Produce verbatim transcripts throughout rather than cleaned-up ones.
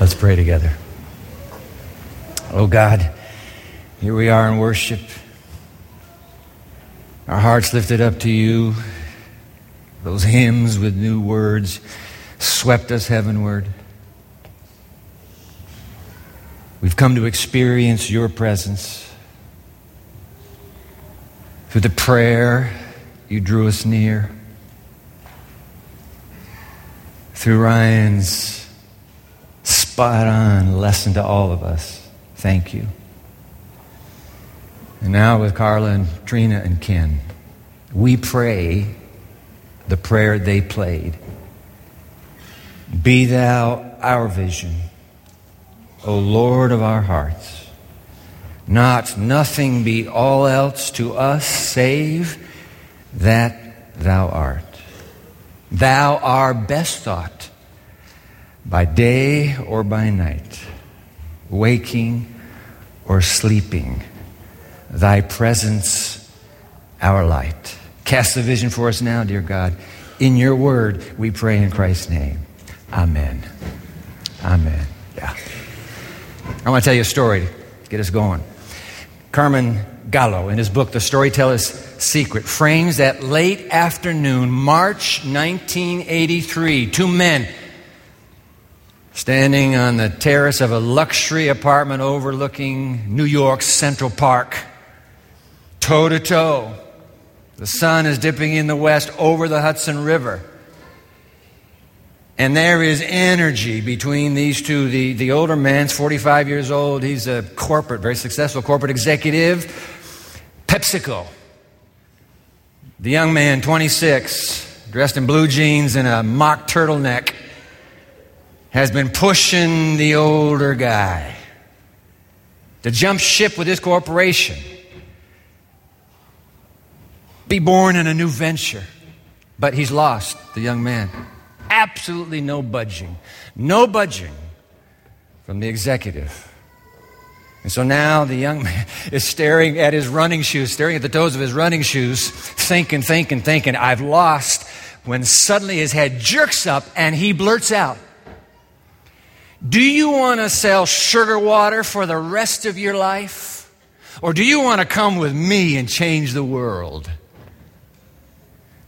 Let's pray together. Oh God, here we are in worship. Our hearts lifted up to you. Those hymns with new words swept us heavenward. We've come to experience your presence. Through the prayer, you drew us near. Through Ryan's spot-on lesson to all of us, thank you. And now with Carla and Trina and Ken, we pray the prayer they played. Be thou our vision, O Lord of our hearts. Not nothing be all else to us save that thou art. Thou our best thought by day or by night, waking or sleeping. Thy presence, our light. Cast the vision for us now, dear God. In your word, we pray in Christ's name. Amen. Amen. Yeah. I want to tell you a story to get us going. Carmen Gallo, in his book, The Storyteller's Secret, frames that late afternoon, March nineteen eighty-three, two men standing on the terrace of a luxury apartment overlooking New York's Central Park. Toe to toe, the sun is dipping in the west over the Hudson River. And there is energy between these two. The, the older man's forty-five years old. He's a corporate, very successful corporate executive, PepsiCo. The young man, twenty-six, dressed in blue jeans and a mock turtleneck, has been pushing the older guy to jump ship with his corporation. Be born in a new venture. But he's lost, the young man. Absolutely no budging. No budging from the executive. And so now the young man is staring at his running shoes, staring at the toes of his running shoes, thinking, thinking, thinking, I've lost, when suddenly his head jerks up and he blurts out, do you want to sell sugar water for the rest of your life? Or do you want to come with me and change the world?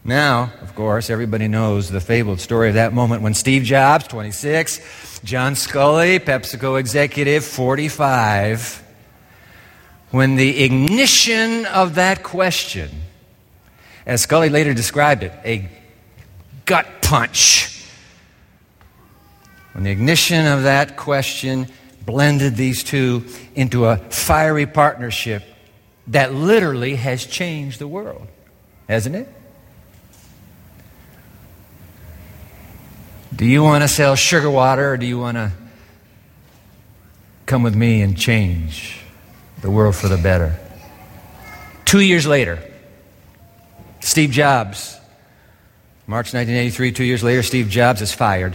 Now, of course, everybody knows the fabled story of that moment when Steve Jobs, twenty-six, John Scully, PepsiCo executive, forty-five, when the ignition of that question, as Scully later described it, a gut punch, when the ignition of that question blended these two into a fiery partnership that literally has changed the world, hasn't it? Do you want to sell sugar water, or do you want to come with me and change the world for the better? Two years later, Steve Jobs, March nineteen eighty-three, two years later, Steve Jobs is fired.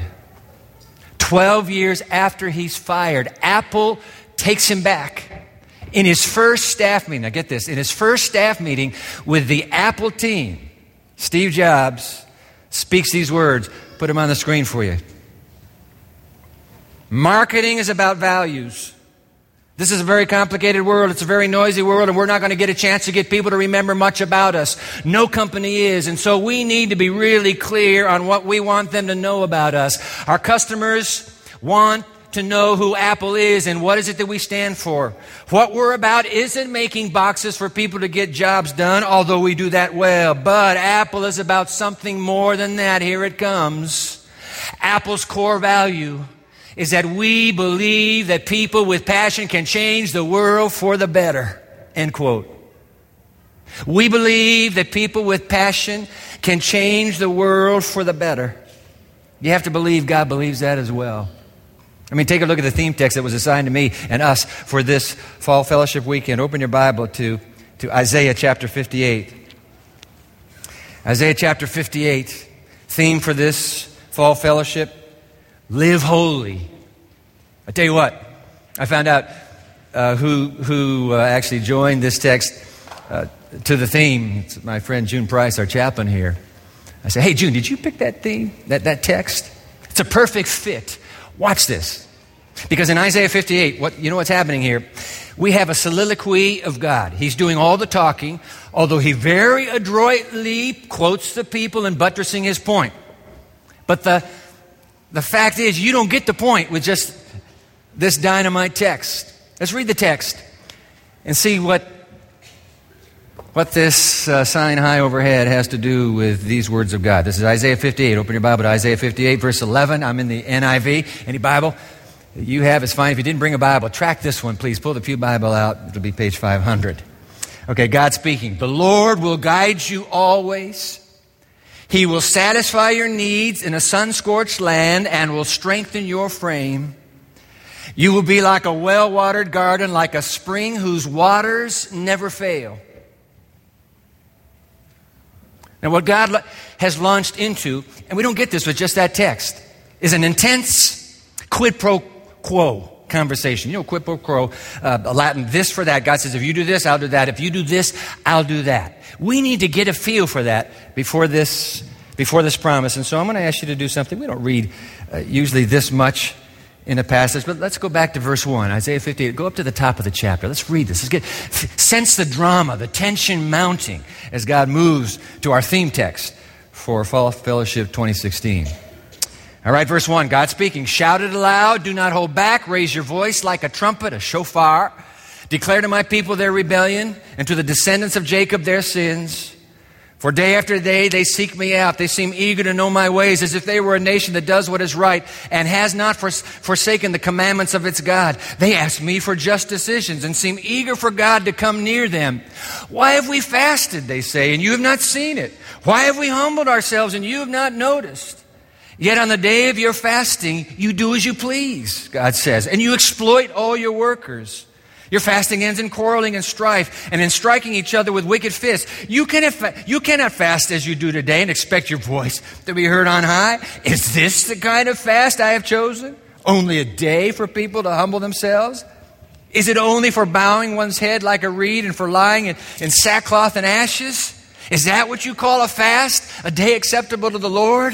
Twelve years after he's fired, Apple takes him back. In his first staff meeting, now get this, in his first staff meeting with the Apple team, Steve Jobs speaks these words. Put them on the screen for you. Marketing is about values. This is a very complicated world. It's a very noisy world, and we're not going to get a chance to get people to remember much about us. No company is, and so we need to be really clear on what we want them to know about us. Our customers want to know who Apple is and what is it that we stand for. What we're about isn't making boxes for people to get jobs done, although we do that well. But Apple is about something more than that. Here it comes. Apple's core value is that we believe that people with passion can change the world for the better, end quote. We believe that people with passion can change the world for the better. You have to believe God believes that as well. I mean, take a look at the theme text that was assigned to me and us for this Fall Fellowship Weekend. Open your Bible to, to Isaiah chapter fifty-eight. Isaiah chapter fifty-eight, theme for this Fall Fellowship, live holy. I tell you what, I found out uh, who who uh, actually joined this text uh, to the theme. It's my friend June Price, our chaplain here. I said, hey, June, did you pick that theme, that, that text? It's a perfect fit. Watch this. Because in Isaiah fifty-eight, what you know what's happening here? We have a soliloquy of God. He's doing all the talking, although he very adroitly quotes the people and buttressing his point. But the, the fact is, you don't get the point with just this dynamite text. Let's read the text and see what what this uh, sign high overhead has to do with these words of God. This is Isaiah fifty-eight. Open your Bible to Isaiah fifty-eight, verse eleven. I'm in the N I V. Any Bible you have is fine. If you didn't bring a Bible, track this one, please. Pull the Pew Bible out. It'll be page five hundred. Okay, God speaking. The Lord will guide you always. He will satisfy your needs in a sun-scorched land and will strengthen your frame. You will be like a well-watered garden, like a spring whose waters never fail. Now, what God has launched into, and we don't get this with just that text, is an intense quid pro quo conversation. You know, quid pro quo, uh, Latin, this for that. God says, if you do this, I'll do that. If you do this, I'll do that. We need to get a feel for that before this, before this promise. And so I'm going to ask you to do something. We don't read uh, usually this much in a passage, but let's go back to verse one, Isaiah fifty-eight. Go up to the top of the chapter. Let's read this. Let's get sense the drama, the tension mounting as God moves to our theme text for Fall Fellowship twenty sixteen. All right, verse one, God speaking. Shout it aloud, do not hold back, raise your voice like a trumpet, a shofar. Declare to my people their rebellion and to the descendants of Jacob their sins. For day after day they seek me out. They seem eager to know my ways, as if they were a nation that does what is right and has not fors- forsaken the commandments of its God. They ask me for just decisions and seem eager for God to come near them. Why have we fasted, they say, and you have not seen it? Why have we humbled ourselves and you have not noticed? Yet on the day of your fasting, you do as you please, God says, and you exploit all your workers. Your fasting ends in quarreling and strife and in striking each other with wicked fists. You cannot, you cannot fast as you do today and expect your voice to be heard on high. Is this the kind of fast I have chosen? Only a day for people to humble themselves? Is it only for bowing one's head like a reed and for lying in, in sackcloth and ashes? Is that what you call a fast? A day acceptable to the Lord?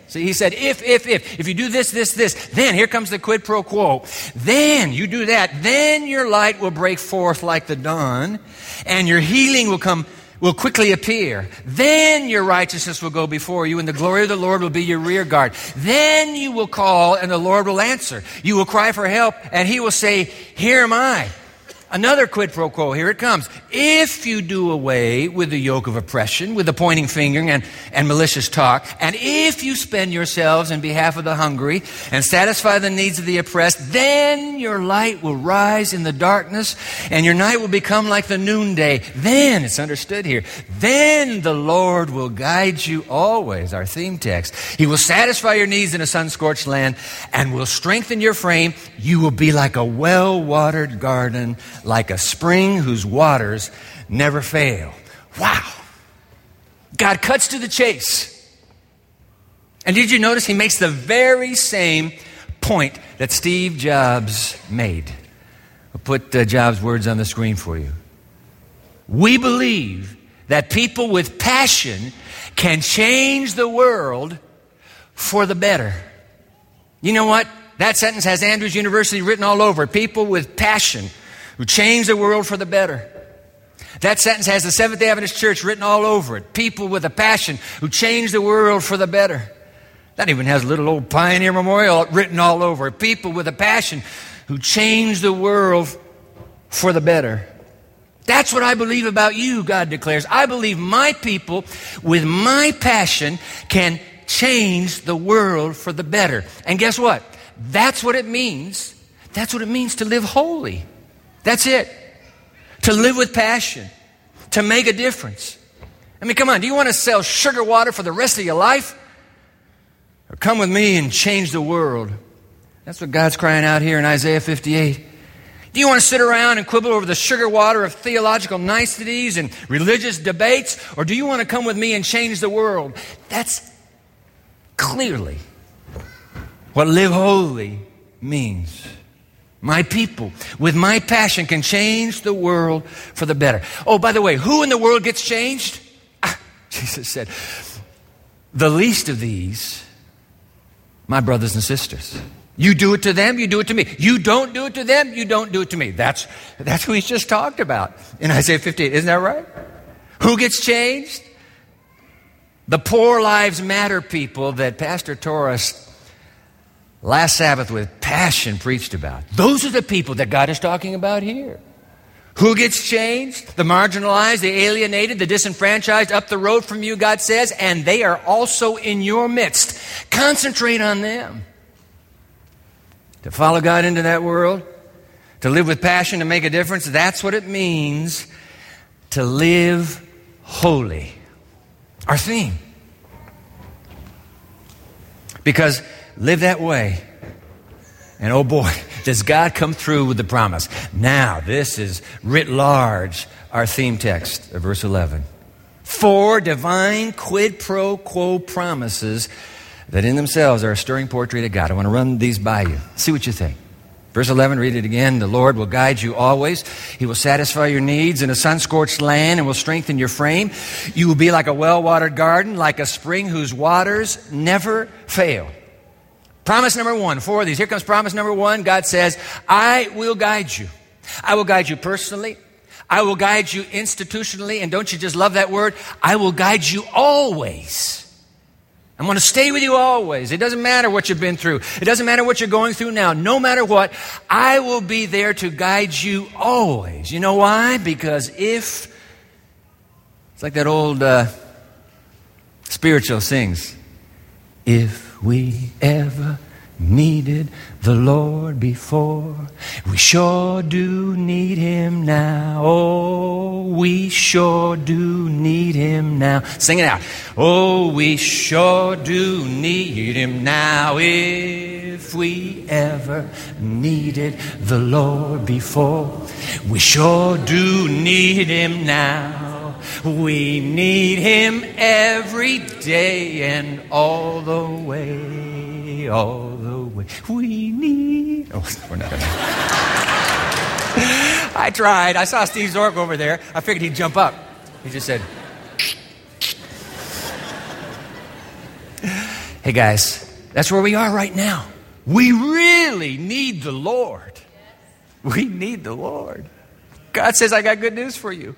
see, he said, if, if, if, if you do this, this, this, then, here comes the quid pro quo. Then you do that, then your light will break forth like the dawn and your healing will come will quickly appear. Then your righteousness will go before you, and the glory of the Lord will be your rear guard. Then you will call, and the Lord will answer. You will cry for help, and he will say, here am I. Another quid pro quo, here it comes. If you do away with the yoke of oppression, with the pointing finger and, and malicious talk, and if you spend yourselves in behalf of the hungry and satisfy the needs of the oppressed, then your light will rise in the darkness and your night will become like the noonday. Then, it's understood here, then the Lord will guide you always, our theme text. He will satisfy your needs in a sun-scorched land and will strengthen your frame. You will be like a well-watered garden, like a spring whose waters never fail. Wow. God cuts to the chase. And did you notice he makes the very same point that Steve Jobs made? I'll put uh, Jobs' words on the screen for you. We believe that people with passion can change the world for the better. You know what? That sentence has Andrews University written all over. People with passion who changed the world for the better. That sentence has the Seventh-day Adventist Church written all over it. People with a passion who changed the world for the better. That even has little old Pioneer Memorial written all over it. People with a passion who changed the world for the better. That's what I believe about you, God declares. I believe my people with my passion can change the world for the better. And guess what? That's what it means. That's what it means to live holy. That's it. To live with passion. To make a difference. I mean, come on. Do you want to sell sugar water for the rest of your life? Or come with me and change the world? That's what God's crying out here in Isaiah fifty-eight. Do you want to sit around and quibble over the sugar water of theological niceties and religious debates? Or do you want to come with me and change the world? That's clearly what live holy means. My people, with my passion, can change the world for the better. Oh, by the way, who in the world gets changed? Ah, Jesus said, the least of these, my brothers and sisters. You do it to them, you do it to me. You don't do it to them, you don't do it to me. That's, that's who he's just talked about in Isaiah fifty-eight. Isn't that right? Who gets changed? The poor lives matter people that Pastor Torres last Sabbath with passion preached about. Those are the people that God is talking about here. Who gets changed? The marginalized, the alienated, the disenfranchised, up the road from you, God says, and they are also in your midst. Concentrate on them. To follow God into that world, to live with passion, to make a difference, that's what it means to live holy. Our theme. Because live that way, and oh boy, does God come through with the promise. Now, this is writ large, our theme text of verse eleven. Four divine quid pro quo promises that in themselves are a stirring portrait of God. I want to run these by you. See what you think. Verse eleven, read it again. The Lord will guide you always. He will satisfy your needs in a sun-scorched land and will strengthen your frame. You will be like a well-watered garden, like a spring whose waters never fail. Promise number one, four of these. Here comes promise number one. God says, I will guide you. I will guide you personally. I will guide you institutionally. And don't you just love that word? I will guide you always. I'm going to stay with you always. It doesn't matter what you've been through. It doesn't matter what you're going through now. No matter what, I will be there to guide you always. You know why? Because if, it's like that old uh, spiritual sings, if we ever needed the Lord before, we sure do need him now. Oh, we sure do need him now. Sing it out. Oh, we sure do need him now. If we ever needed the Lord before, we sure do need him now. We need him every day and all the way, all the way. We need... Oh, we're not going to... I tried. I saw Steve Zork over there. I figured he'd jump up. He just said... Hey, guys, that's where we are right now. We really need the Lord. Yes. We need the Lord. God says, I got good news for you.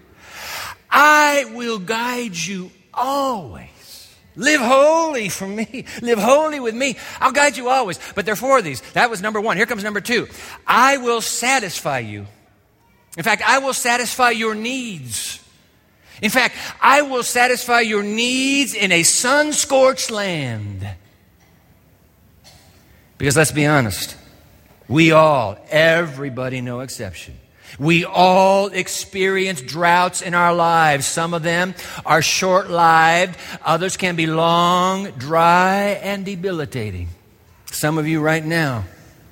I will guide you always. Live holy for me. Live holy with me. I'll guide you always. But there are four of these. That was number one. Here comes number two. I will satisfy you. In fact, I will satisfy your needs. In fact, I will satisfy your needs in a sun-scorched land. Because let's be honest. We all, everybody no exception, we all experience droughts in our lives. Some of them are short-lived. Others can be long, dry, and debilitating. Some of you right now,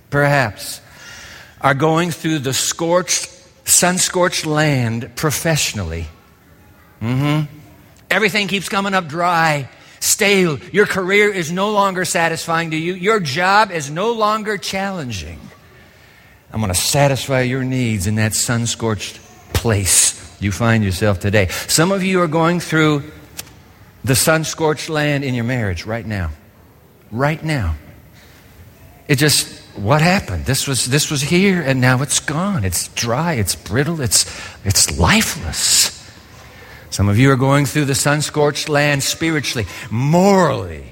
perhaps, are going through the scorched, sun-scorched land professionally. Mm-hmm. Everything keeps coming up dry, stale. Your career is no longer satisfying to you. Your job is no longer challenging. I'm going to satisfy your needs in that sun-scorched place you find yourself today. Some of you are going through the sun-scorched land in your marriage right now. Right now. It just, what happened? This was this was here and now it's gone. It's dry, it's brittle, it's it's lifeless. Some of you are going through the sun-scorched land spiritually, morally.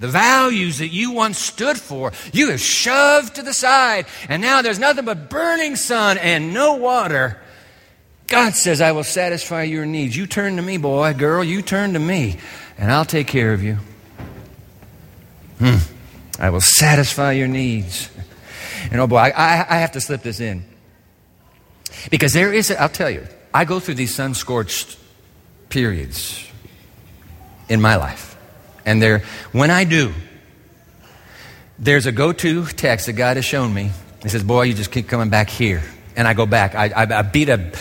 The values that you once stood for, you have shoved to the side. And now there's nothing but burning sun and no water. God says, I will satisfy your needs. You turn to me, boy, girl. You turn to me, and I'll take care of you. Hmm. I will satisfy your needs. And oh, boy, I, I, I have to slip this in. Because there is, a, I'll tell you, I go through these sun-scorched periods in my life. And there, when I do, there's a go-to text that God has shown me He says, boy, you just keep coming back here. And I go back. I, I, I beat a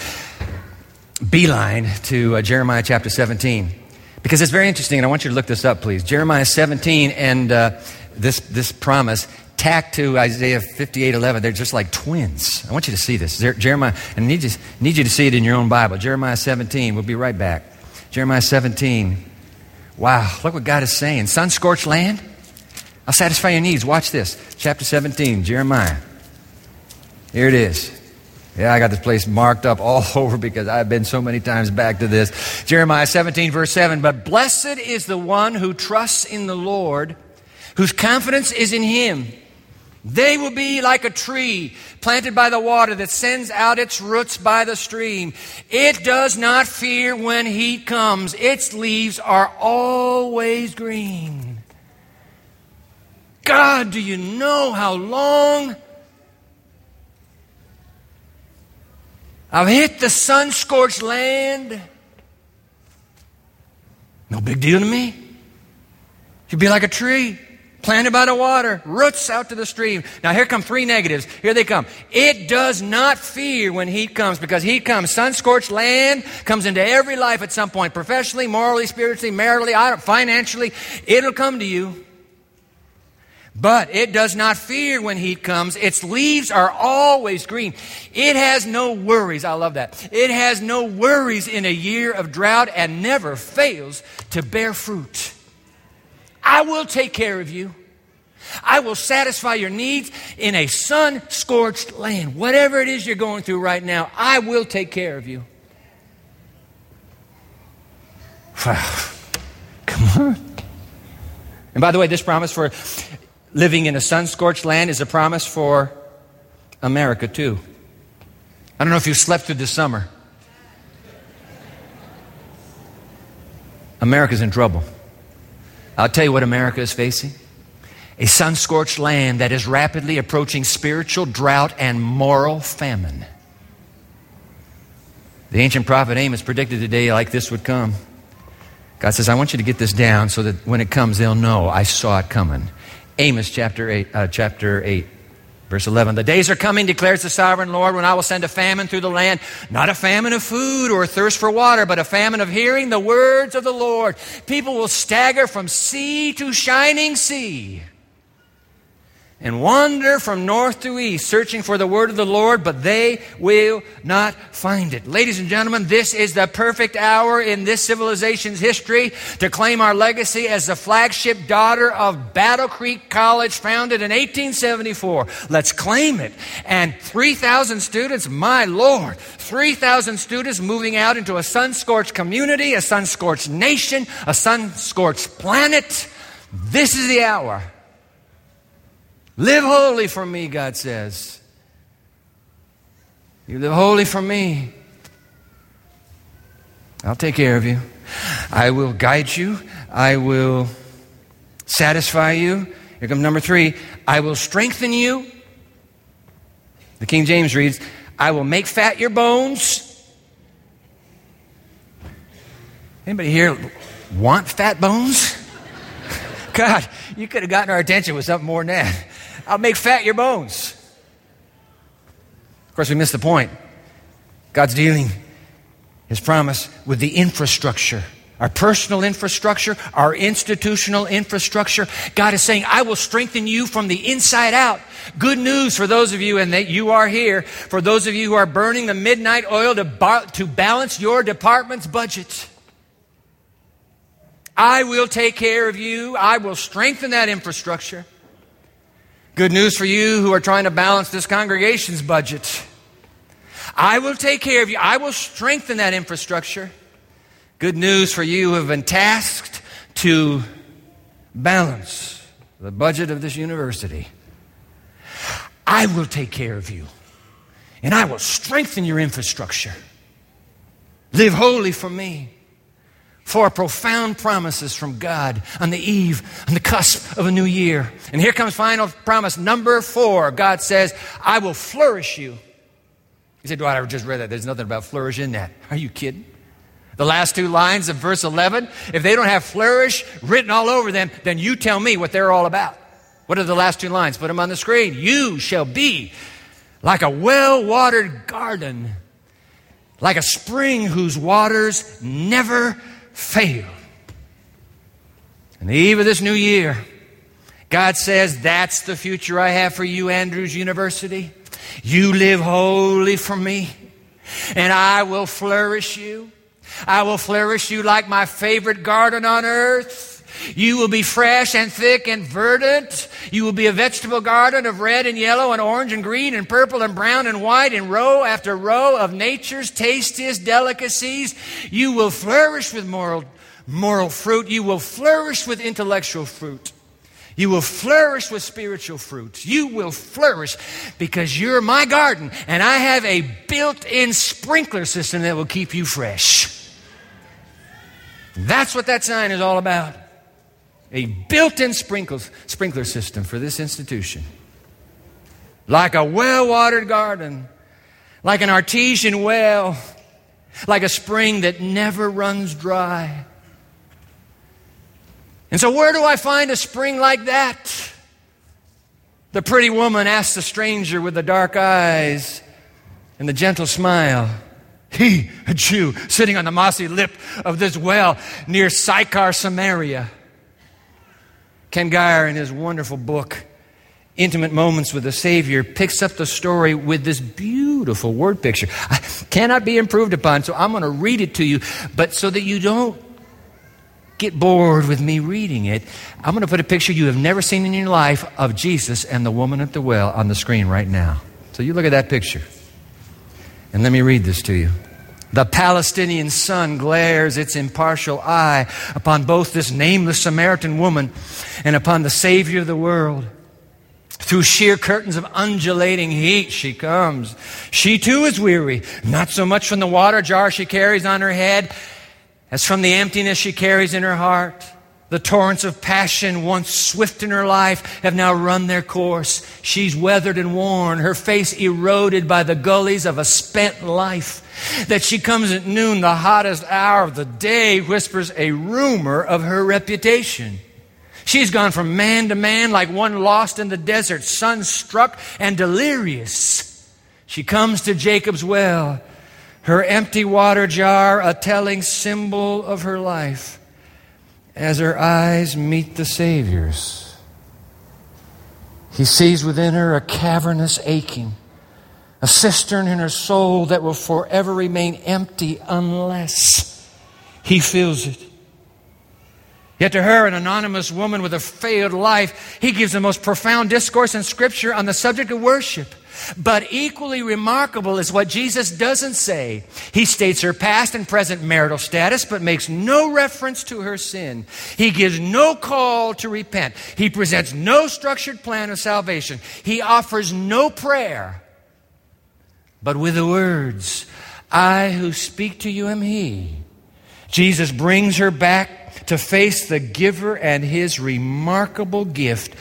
beeline to uh, Jeremiah chapter seventeen. Because it's very interesting, and I want you to look this up, please. Jeremiah seventeen and uh, this this promise tacked to Isaiah fifty-eight eleven. They're just like twins. I want you to see this. Jeremiah, and I need you, need you to see it in your own Bible. Jeremiah seventeen. We'll be right back. Jeremiah seventeen. Wow, look what God is saying. Sun-scorched land, I'll satisfy your needs. Watch this. Chapter seventeen, Jeremiah. Here it is. Yeah, I got this place marked up all over because I've been so many times back to this. Jeremiah seventeen, verse seven. But blessed is the one who trusts in the Lord, whose confidence is in him. They will be like a tree planted by the water that sends out its roots by the stream. It does not fear when heat comes. Its leaves are always green. God, do you know how long I've hit the sun-scorched land? No big deal to me. You'd be like a tree planted by the water, roots out to the stream. Now here come three negatives. Here they come. It does not fear when heat comes, because heat comes. Sun-scorched land comes into every life at some point, professionally, morally, spiritually, maritally, I don't, financially. It'll come to you. But it does not fear when heat comes. Its leaves are always green. It has no worries. I love that. It has no worries in a year of drought and never fails to bear fruit. I will take care of you. I will satisfy your needs in a sun-scorched land. Whatever it is you're going through right now, I will take care of you. Wow. Come on. And by the way, this promise for living in a sun-scorched land is a promise for America, too. I don't know if you slept through this summer. America's in trouble. I'll tell you what America is facing. A sun-scorched land that is rapidly approaching spiritual drought and moral famine. The ancient prophet Amos predicted a day like this would come. God says, I want you to get this down so that when it comes, they'll know I saw it coming. Amos chapter eight, uh, chapter eight, verse eleven. The days are coming, declares the sovereign Lord, when I will send a famine through the land, not a famine of food or a thirst for water, but a famine of hearing the words of the Lord. People will stagger from sea to shining sea and wander from north to east, searching for the word of the Lord, but they will not find it. Ladies and gentlemen, this is the perfect hour in this civilization's history to claim our legacy as the flagship daughter of Battle Creek College, founded in eighteen seventy-four. Let's claim it. And three thousand students, my Lord, three thousand students moving out into a sun-scorched community, a sun-scorched nation, a sun-scorched planet. This is the hour. Live holy for me, God says. You live holy for me, I'll take care of you. I will guide you. I will satisfy you. Here comes number three. I will strengthen you. The King James reads, I will make fat your bones. Anybody here want fat bones? God, you could have gotten our attention with something more than that. I'll make fat your bones. Of course, we missed the point. God's dealing his promise with the infrastructure, our personal infrastructure, our institutional infrastructure. God is saying, I will strengthen you from the inside out. Good news for those of you, and that you are here, for those of you who are burning the midnight oil to, bar- to balance your department's budget. I will take care of you. I will strengthen that infrastructure. Good news for you who are trying to balance this congregation's budget. I will take care of you. I will strengthen that infrastructure. Good news for you who have been tasked to balance the budget of this university. I will take care of you, and I will strengthen your infrastructure. Live holy for me. Four profound promises from God on the eve, on the cusp of a new year. And here comes final promise number four. God says, I will flourish you. You said, Dwight, I just read that. There's nothing about flourish in that. Are you kidding? The last two lines of verse eleven, if they don't have flourish written all over them, then you tell me what they're all about. What are the last two lines? Put them on the screen. You shall be like a well-watered garden, like a spring whose waters never fail. On the eve of this new year, God says, that's the future I have for you, Andrews University. You live wholly for me, and I will flourish you. I will flourish you like my favorite garden on earth. You will be fresh and thick and verdant. You will be a vegetable garden of red and yellow and orange and green and purple and brown and white and row after row of nature's tastiest delicacies. You will flourish with moral, moral fruit. You will flourish with intellectual fruit. You will flourish with spiritual fruits. You will flourish because you're my garden, and I have a built-in sprinkler system that will keep you fresh. That's what that sign is all about. A built-in sprinkler system for this institution. Like a well-watered garden, like an artesian well, like a spring that never runs dry. And so where do I find a spring like that? The pretty woman asked the stranger with the dark eyes and the gentle smile. He, a Jew, sitting on the mossy lip of this well near Sychar, Samaria. Ken Gire, in his wonderful book, Intimate Moments with the Savior, picks up the story with this beautiful word picture. It cannot be improved upon, so I'm going to read it to you, but so that you don't get bored with me reading it, I'm going to put a picture you have never seen in your life of Jesus and the woman at the well on the screen right now. So you look at that picture, and let me read this to you. The Palestinian sun glares its impartial eye upon both this nameless Samaritan woman and upon the Savior of the world. Through sheer curtains of undulating heat she comes. She too is weary, not so much from the water jar she carries on her head as from the emptiness she carries in her heart. The torrents of passion, once swift in her life, have now run their course. She's weathered and worn, her face eroded by the gullies of a spent life. That she comes at noon, the hottest hour of the day, whispers a rumor of her reputation. She's gone from man to man like one lost in the desert, sun-struck and delirious. She comes to Jacob's well, her empty water jar a telling symbol of her life. As her eyes meet the Savior's, he sees within her a cavernous aching, a cistern in her soul that will forever remain empty unless he fills it. Yet to her, an anonymous woman with a failed life, he gives the most profound discourse in Scripture on the subject of worship. But equally remarkable is what Jesus doesn't say. He states her past and present marital status, but makes no reference to her sin. He gives no call to repent. He presents no structured plan of salvation. He offers no prayer. But with the words, I who speak to you am He, Jesus brings her back to face the giver and his remarkable gift,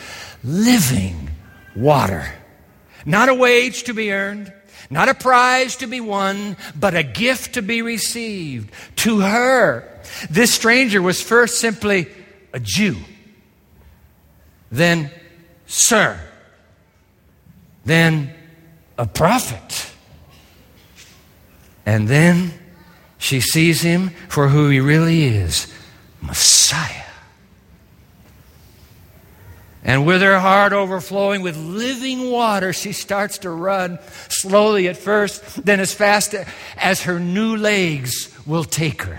living water. Not a wage to be earned, not a prize to be won, but a gift to be received. To her, this stranger was first simply a Jew, then sir, then a prophet, and then she sees him for who he really is, Messiah. And with her heart overflowing with living water, she starts to run, slowly at first, then as fast as her new legs will take her.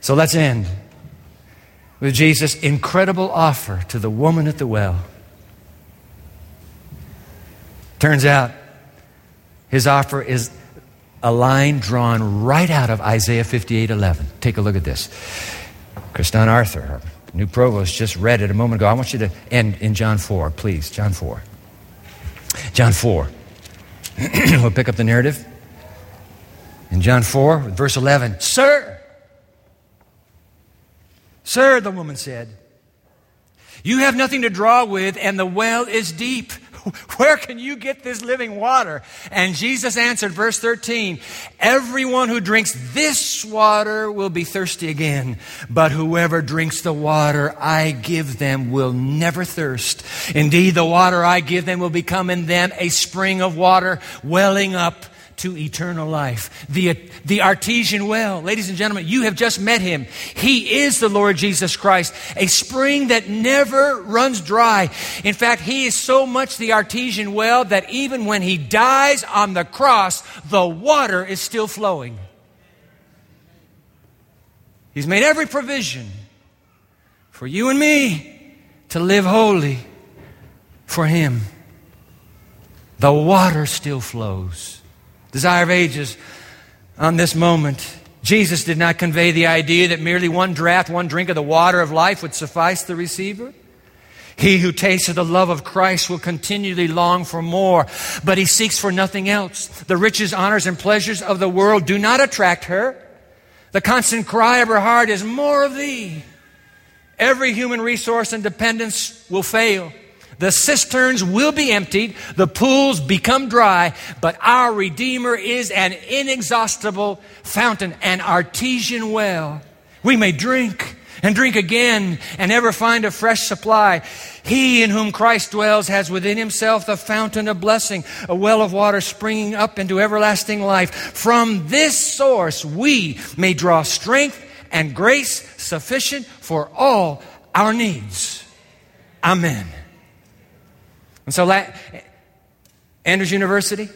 So let's end with Jesus' incredible offer to the woman at the well. Turns out his offer is a line drawn right out of Isaiah fifty-eight eleven. Take a look at this. Kristen Arthur, our new provost, just read it a moment ago. I want you to end in John four, please. John four. John four. We'll pick up the narrative. In John four, verse eleven. Sir, sir, the woman said, you have nothing to draw with, and the well is deep. where can you get this living water? And Jesus answered, verse thirteen, everyone who drinks this water will be thirsty again, but whoever drinks the water I give them will never thirst. Indeed, the water I give them will become in them a spring of water welling up to eternal life. The, the artesian well. Ladies and gentlemen, you have just met him. He is the Lord Jesus Christ, a spring that never runs dry. In fact, he is so much the artesian well that even when he dies on the cross, the water is still flowing. He's made every provision for you and me to live holy for him. The water still flows. Desire of Ages, on this moment, Jesus did not convey the idea that merely one draught, one drink of the water of life would suffice the receiver. He who tastes of the love of Christ will continually long for more, but he seeks for nothing else. The riches, honors, and pleasures of the world do not attract her. The constant cry of her heart is more of thee. Every human resource and dependence will fail. The cisterns will be emptied, the pools become dry, but our Redeemer is an inexhaustible fountain, an artesian well. We may drink and drink again and ever find a fresh supply. He in whom Christ dwells has within himself the fountain of blessing, a well of water springing up into everlasting life. From this source we may draw strength and grace sufficient for all our needs. Amen. And so, Andrews University,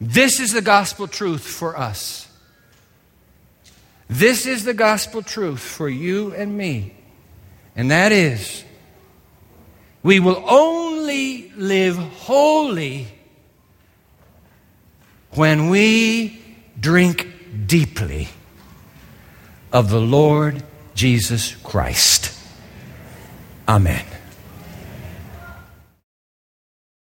this is the gospel truth for us. This is the gospel truth for you and me. And that is, we will only live holy when we drink deeply of the Lord Jesus Christ. Amen.